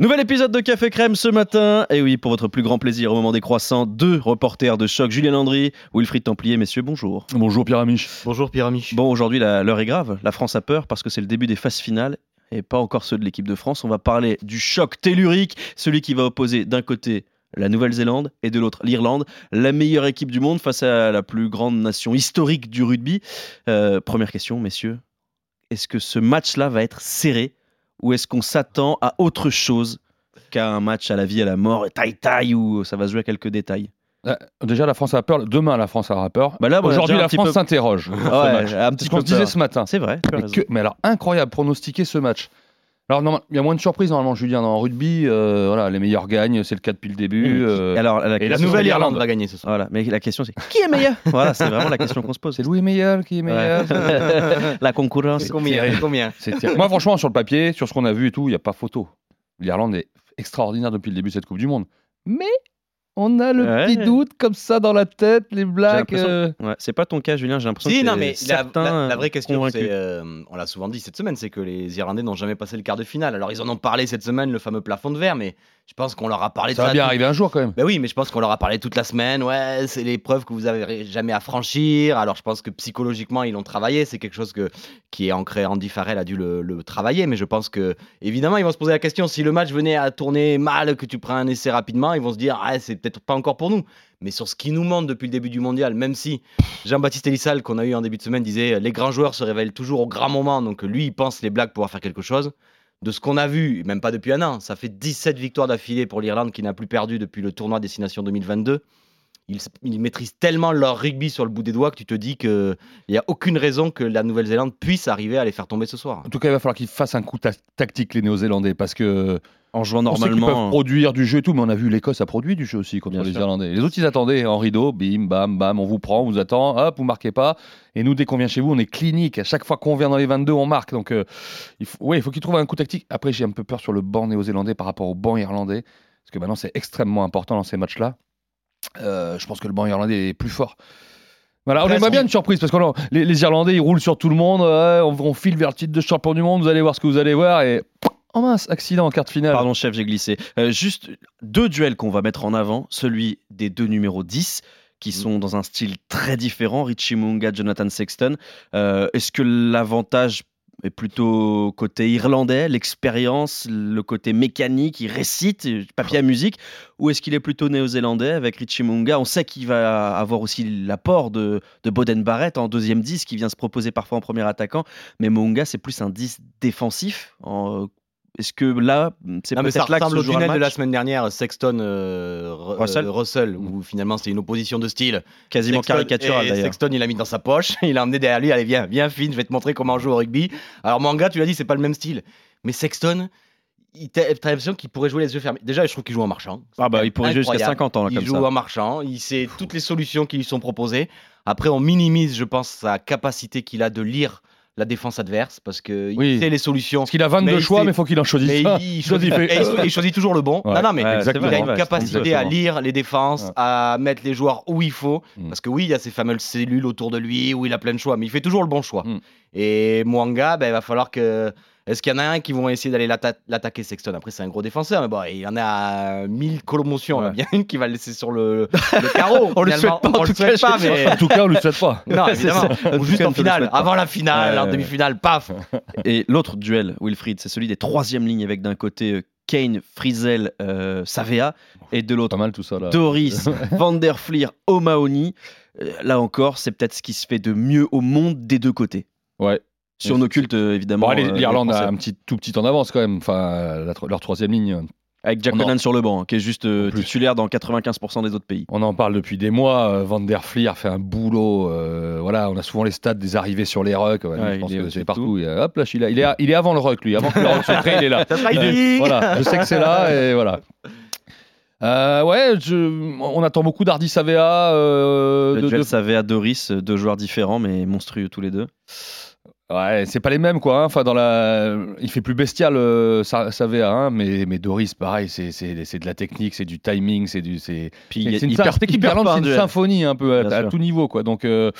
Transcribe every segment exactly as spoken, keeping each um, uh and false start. Nouvel épisode de Café Crème ce matin. Et oui, pour votre plus grand plaisir, au moment des croissants, deux reporters de choc, Julien Landry, Wilfried Templier. Messieurs, bonjour. Bonjour Pierre-Amiche. Bonjour Pierre-Amiche. Bon, aujourd'hui, la, l'heure est grave. La France a peur parce que c'est le début des phases finales et pas encore ceux de l'équipe de France. On va parler du choc tellurique, celui qui va opposer d'un côté la Nouvelle-Zélande et de l'autre l'Irlande, la meilleure équipe du monde face à la plus grande nation historique du rugby. Euh, première question, messieurs. Est-ce que ce match-là va être serré ? Ou est-ce qu'on s'attend à autre chose qu'à un match à la vie, à la mort, taille-taille, où ça va se jouer à quelques détails ? Déjà, la France a peur. Demain, la France aura peur. Bah là, aujourd'hui, la France peu... s'interroge. Ah ouais, un petit ce qu'on se disait ce matin. C'est vrai. Que... Mais alors, incroyable, pronostiquer ce match. Alors, non, il y a moins de surprises, normalement, Julien, dans le rugby. Euh, voilà, les meilleurs gagnent, c'est le cas depuis le début. Euh... Alors, la et la Nouvelle-Irlande va gagner ce soir. Voilà, mais la question, c'est qui est meilleur ? Voilà, c'est vraiment la question qu'on se pose. C'est Louis Meilleur qui est meilleur. Ouais. La concurrence. C'est combien, c'est... C'est combien c'est... Moi, franchement, sur le papier, sur ce qu'on a vu et tout, il n'y a pas photo. L'Irlande est extraordinaire depuis le début de cette Coupe du Monde. Mais on a le ouais. petit doute comme ça dans la tête, les blagues. Euh... Ouais, c'est pas ton cas, Julien, j'ai l'impression si, que non, mais la, la, la vraie question, c'est, euh, on l'a souvent dit cette semaine, c'est que les Irlandais n'ont jamais passé le quart de finale. Alors, ils en ont parlé cette semaine, le fameux plafond de verre, mais je pense qu'on leur a parlé... Ça va bien toute... arriver un jour, quand même. Ben oui, mais je pense qu'on leur a parlé toute la semaine. Ouais, c'est l'épreuve que vous n'avez jamais à franchir. Alors, je pense que psychologiquement, ils l'ont travaillé. C'est quelque chose que, qui est ancré. Andy Farrell a dû le, le travailler, mais je pense que, évidemment, ils vont se poser la question. Si le match venait à tourner mal, que tu prends un essai rapidement, ils vont se dire, ah, c'est peut-être pas encore pour nous, mais sur ce qui nous montre depuis le début du mondial, même si Jean-Baptiste Elissalde, qu'on a eu en début de semaine, disait les grands joueurs se révèlent toujours au grand moment, donc lui il pense les Blacks pouvoir faire quelque chose. De ce qu'on a vu, même pas depuis un an, ça fait dix-sept victoires d'affilée pour l'Irlande qui n'a plus perdu depuis le tournoi Destination deux mille vingt-deux. Ils, ils maîtrisent tellement leur rugby sur le bout des doigts que tu te dis qu'il n'y a aucune raison que la Nouvelle-Zélande puisse arriver à les faire tomber ce soir. En tout cas, il va falloir qu'ils fassent un coup ta- tactique, les Néo-Zélandais, parce que en jouant normalement, on sait qu'ils peuvent produire du jeu et tout, mais on a vu l'Écosse a produit du jeu aussi contre Bien les sûr. Irlandais. Les autres, ils attendaient en rideau, bim, bam, bam, on vous prend, on vous attend, hop, vous marquez pas. Et nous, dès qu'on vient chez vous, on est clinique. À chaque fois qu'on vient dans les vingt-deux, on marque. Donc, euh, il faut, ouais, il faut qu'ils trouvent un coup tactique. Après, j'ai un peu peur sur le banc néo-zélandais par rapport au banc irlandais, parce que maintenant, c'est extrêmement important dans ces matchs-là. Euh, je pense que le banc irlandais est plus fort. Voilà, on aimerait bien une surprise parce que on, les, les Irlandais ils roulent sur tout le monde, euh, on, on file vers le titre de champion du monde, vous allez voir ce que vous allez voir et oh mince, accident en quart de finale. Pardon chef, j'ai glissé. Euh, juste deux duels qu'on va mettre en avant, celui des deux numéros dix qui sont dans un style très différent, Richie Mo'unga, Jonathan Sexton. Euh, est-ce que l'avantage est plutôt côté irlandais, l'expérience, le côté mécanique, il récite, papier à musique, ou est-ce qu'il est plutôt néo-zélandais avec Richie Mo'unga ? On sait qu'il va avoir aussi l'apport de, de Boden Barrett en deuxième dix, qui vient se proposer parfois en premier attaquant, mais Mo'unga, c'est plus un dix défensif. En, est-ce que là, c'est non, peut-être là que se jouera le match ? De la semaine dernière, Sexton, euh, Russell, euh, Russell mmh. où finalement c'était une opposition de style quasiment caricaturale d'ailleurs. Sexton, il l'a mis dans sa poche, il l'a emmené derrière lui, allez viens, viens Finn, je vais te montrer comment on joue au rugby. Alors Mo'unga, tu l'as dit, c'est pas le même style, mais Sexton, il t'a, t'as l'impression qu'il pourrait jouer les yeux fermés. Déjà, je trouve qu'il joue en marchant. Ah bah, il pourrait incroyable. Jouer jusqu'à cinquante ans là, comme ça. Il joue ça. En marchant, il sait Pfff. Toutes les solutions qui lui sont proposées. Après, on minimise, je pense, sa capacité qu'il a de lire la défense adverse, parce qu'il oui. sait les solutions. Parce qu'il a vingt-deux mais choix, sait... mais il faut qu'il en choisisse. Mais il, choisit, et il, so- il choisit toujours le bon. Ouais. Non, non, mais ouais, il a une ouais, capacité à lire les défenses, ouais. à mettre les joueurs où il faut. Mm. Parce que oui, il y a ces fameuses cellules autour de lui où il a plein de choix, mais il fait toujours le bon choix. Mm. Et Mo'unga, ben, il va falloir que... Est-ce qu'il y en a un qui vont essayer d'aller l'atta- l'attaquer Sexton ? Après, c'est un gros défenseur, mais bon, il y en a mille commotions. Ouais. Il y en a une qui va le laisser sur le, le carreau. on ne le souhaite pas, on le souhaite pas mais... en tout cas, on ne le souhaite pas. Non, évidemment. Ou juste en finale, avant la finale, ouais, en ouais, demi-finale, ouais. paf. Et l'autre duel, Wilfried, c'est celui des troisième lignes avec d'un côté Kane Frizel, euh, Savea, et de l'autre, pas mal tout ça, là. Doris, Van der Flier, O'Mahony. Euh, là encore, c'est peut-être ce qui se fait de mieux au monde des deux côtés. Ouais. Sur nos cultes, évidemment. Bon, allez, l'Irlande a un petit, tout petit temps d'avance quand même, enfin, la, leur troisième ligne. Avec Jack Conan en... sur le banc, qui est juste euh, titulaire dans quatre-vingt-quinze pour cent des autres pays. On en parle depuis des mois, euh, Van der Flier fait un boulot, euh, voilà, on a souvent les stats des arrivées sur les rucks, ouais, ouais, je pense que c'est partout, et, hop là, je suis là. Il, est à, il est avant le ruck lui, avant que le ruck se crée, il est là. euh, voilà, je sais que c'est là, et voilà. Euh, ouais, je, on attend beaucoup d'Ardi Savea. Euh, le de, duel de... Savea Doris, deux joueurs différents, mais monstrueux tous les deux. Ouais, c'est pas les mêmes quoi. Hein. Enfin, dans la, il fait plus bestial euh, sa, sa V A, hein, mais mais Doris, pareil, c'est c'est c'est de la technique, c'est du timing, c'est du c'est. Puis c'est, il, c'est une, il, sa... il, il, il, il, il, il, il, il, il, il, c'est une symphonie un peu à, à tout niveau quoi. Donc euh...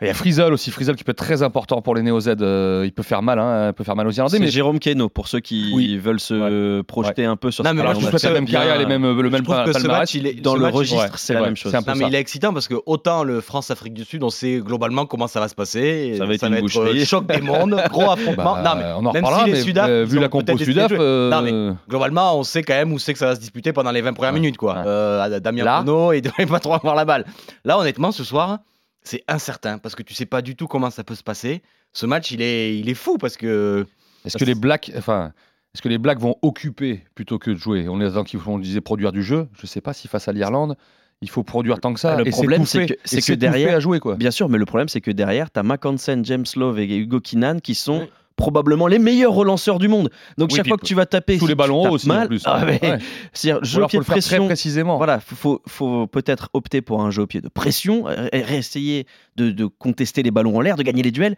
Il y a Frizel aussi, Frizel qui peut être très important pour les Néo-Z. Euh, il peut faire mal, hein, il peut faire mal aux Irlandais. C'est mais... Jérôme Keno pour ceux qui oui. veulent se ouais. projeter ouais. un peu sur. Non, ce mais moi, je trouve que c'est la même carrière, les mêmes, le je même palmarès. Ce match, il est, dans le match, registre, ouais, c'est la ouais, même chose. Non, mais il est excitant parce que autant le France-Afrique du Sud, on sait globalement comment ça va se passer. Ça va être le choc des mondes, gros affrontement. Bah, non, mais on en reparlera. Si mais vu la compo Sudaf, globalement, on sait quand même où c'est que ça va se disputer pendant les vingt premières minutes, quoi. Damien Penaud, il devrait pas trop avoir la balle. Là, honnêtement, ce soir. C'est incertain parce que tu sais pas du tout comment ça peut se passer. Ce match, il est, il est fou parce que. Est-ce parce que les Blacks, enfin, est-ce que les Blacks vont occuper plutôt que de jouer ? On est dans qu'ils vont disait produire du jeu. Je sais pas si face à l'Irlande, il faut produire tant que ça. Le et problème, c'est, coupé, c'est que, c'est que, que derrière, à jouer quoi. Bien sûr, mais le problème, c'est que derrière, t'as McCawen, James Lowe et Hugo Kinnan qui sont. Oui. Probablement les meilleurs relanceurs du monde. Donc oui, chaque fois que tu vas taper, tous si les ballons aussi mal, en plus. Ah ouais. Ouais. C'est-à-dire jeu au pied de pression. Précisément. Voilà, faut, faut peut-être opter pour un jeu au pied de pression, réessayer de, de contester les ballons en l'air, de gagner les duels.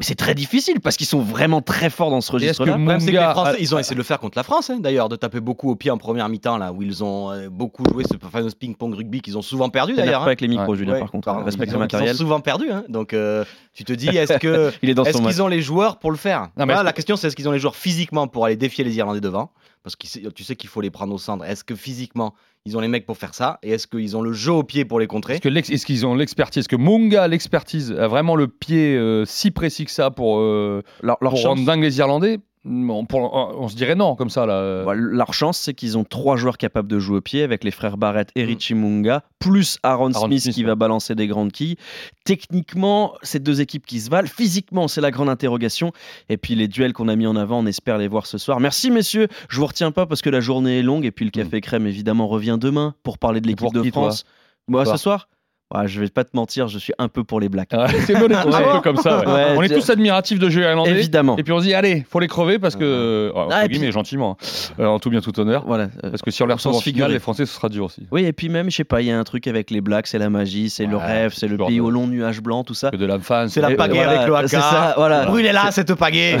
Mais c'est très difficile parce qu'ils sont vraiment très forts dans ce registre-là. Le problème, c'est que les Français, ils ont essayé de le faire contre la France, hein, d'ailleurs, de taper beaucoup au pied en première mi-temps, là, où ils ont euh, beaucoup joué ce fameux ping-pong rugby qu'ils ont souvent perdu, T'énerve d'ailleurs. Pas hein. avec les micros, ouais. Julien, ouais. par contre. Ouais. Respecte le matériel. Ils ont souvent perdu. Hein. Donc, euh, tu te dis, est-ce, que, Il est dans est-ce qu'ils ont les joueurs pour le faire non, là, la question, c'est est-ce qu'ils ont les joueurs physiquement pour aller défier les Irlandais devant ? Parce que tu sais qu'il faut les prendre au centre. Est-ce que physiquement, ils ont les mecs pour faire ça ? Et est-ce qu'ils ont le jeu au pied pour les contrer ? Est-ce, que l'ex- est-ce qu'ils ont l'expertise ? Est-ce que Mo'unga, l'expertise, a vraiment le pied euh, si précis que ça pour, euh, leur, leur pour rendre dingue les Irlandais ? On, pour, on se dirait non, comme ça. Là. Bah, leur chance, c'est qu'ils ont trois joueurs capables de jouer au pied avec les frères Barrett et Richie Mo'unga, plus Aaron, Aaron Smith, Smith qui ouais. va balancer des grandes quilles. Techniquement, c'est deux équipes qui se valent. Physiquement, c'est la grande interrogation. Et puis les duels qu'on a mis en avant, on espère les voir ce soir. Merci messieurs, je vous retiens pas parce que la journée est longue. Et puis le Café Crème, évidemment, revient demain pour parler de l'équipe de qui, France. Moi, bah, ce soir Ouais, je vais pas te mentir, je suis un peu pour les Blacks. Ah, c'est bon, on est tous un peu comme ça. Ouais. Ouais, on est tous admiratifs de jeux irlandais. Évidemment. Et puis on se dit, allez, faut les crever parce que. Ouais, ah, puis... gentiment. Hein. En tout bien, tout honneur. Voilà. Euh, parce que si on les reçoit en finale, les Français, ce sera dur aussi. Oui, et puis même, je sais pas, il y a un truc avec les Blacks, c'est la magie, c'est ouais, le rêve, c'est, c'est le pays de... au long nuage blanc, tout ça. Que de la fan. C'est la pagaie voilà, avec le haka. C'est ça, voilà. Brûlez-la, c'est... cette pagaie.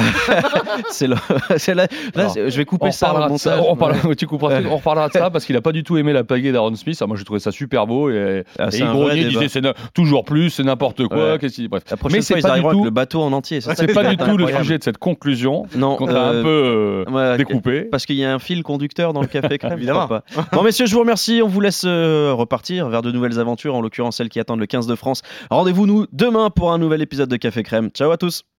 c'est le... c'est la... Là, c'est... je vais couper on ça au montage. On reparlera de ça parce qu'il a pas du tout aimé la pagaie d'Aaron Smith. Moi, j'ai trouvé ça super beau et il disait c'est n- toujours plus, c'est n'importe quoi. Ouais. Qu'est-ce qui... Bref. La prochaine mais c'est fois, pas ils arriveront avec le bateau en entier. Ça, c'est, c'est pas du tout incroyable. Le sujet de cette conclusion non, qu'on euh... a un peu euh, ouais, découpé. Parce qu'il y a un fil conducteur dans le Café Crème, évidemment. Bon, messieurs, je vous remercie. On vous laisse euh, repartir vers de nouvelles aventures, en l'occurrence celles qui attendent le quinze de France. Rendez-vous nous demain pour un nouvel épisode de Café Crème. Ciao à tous.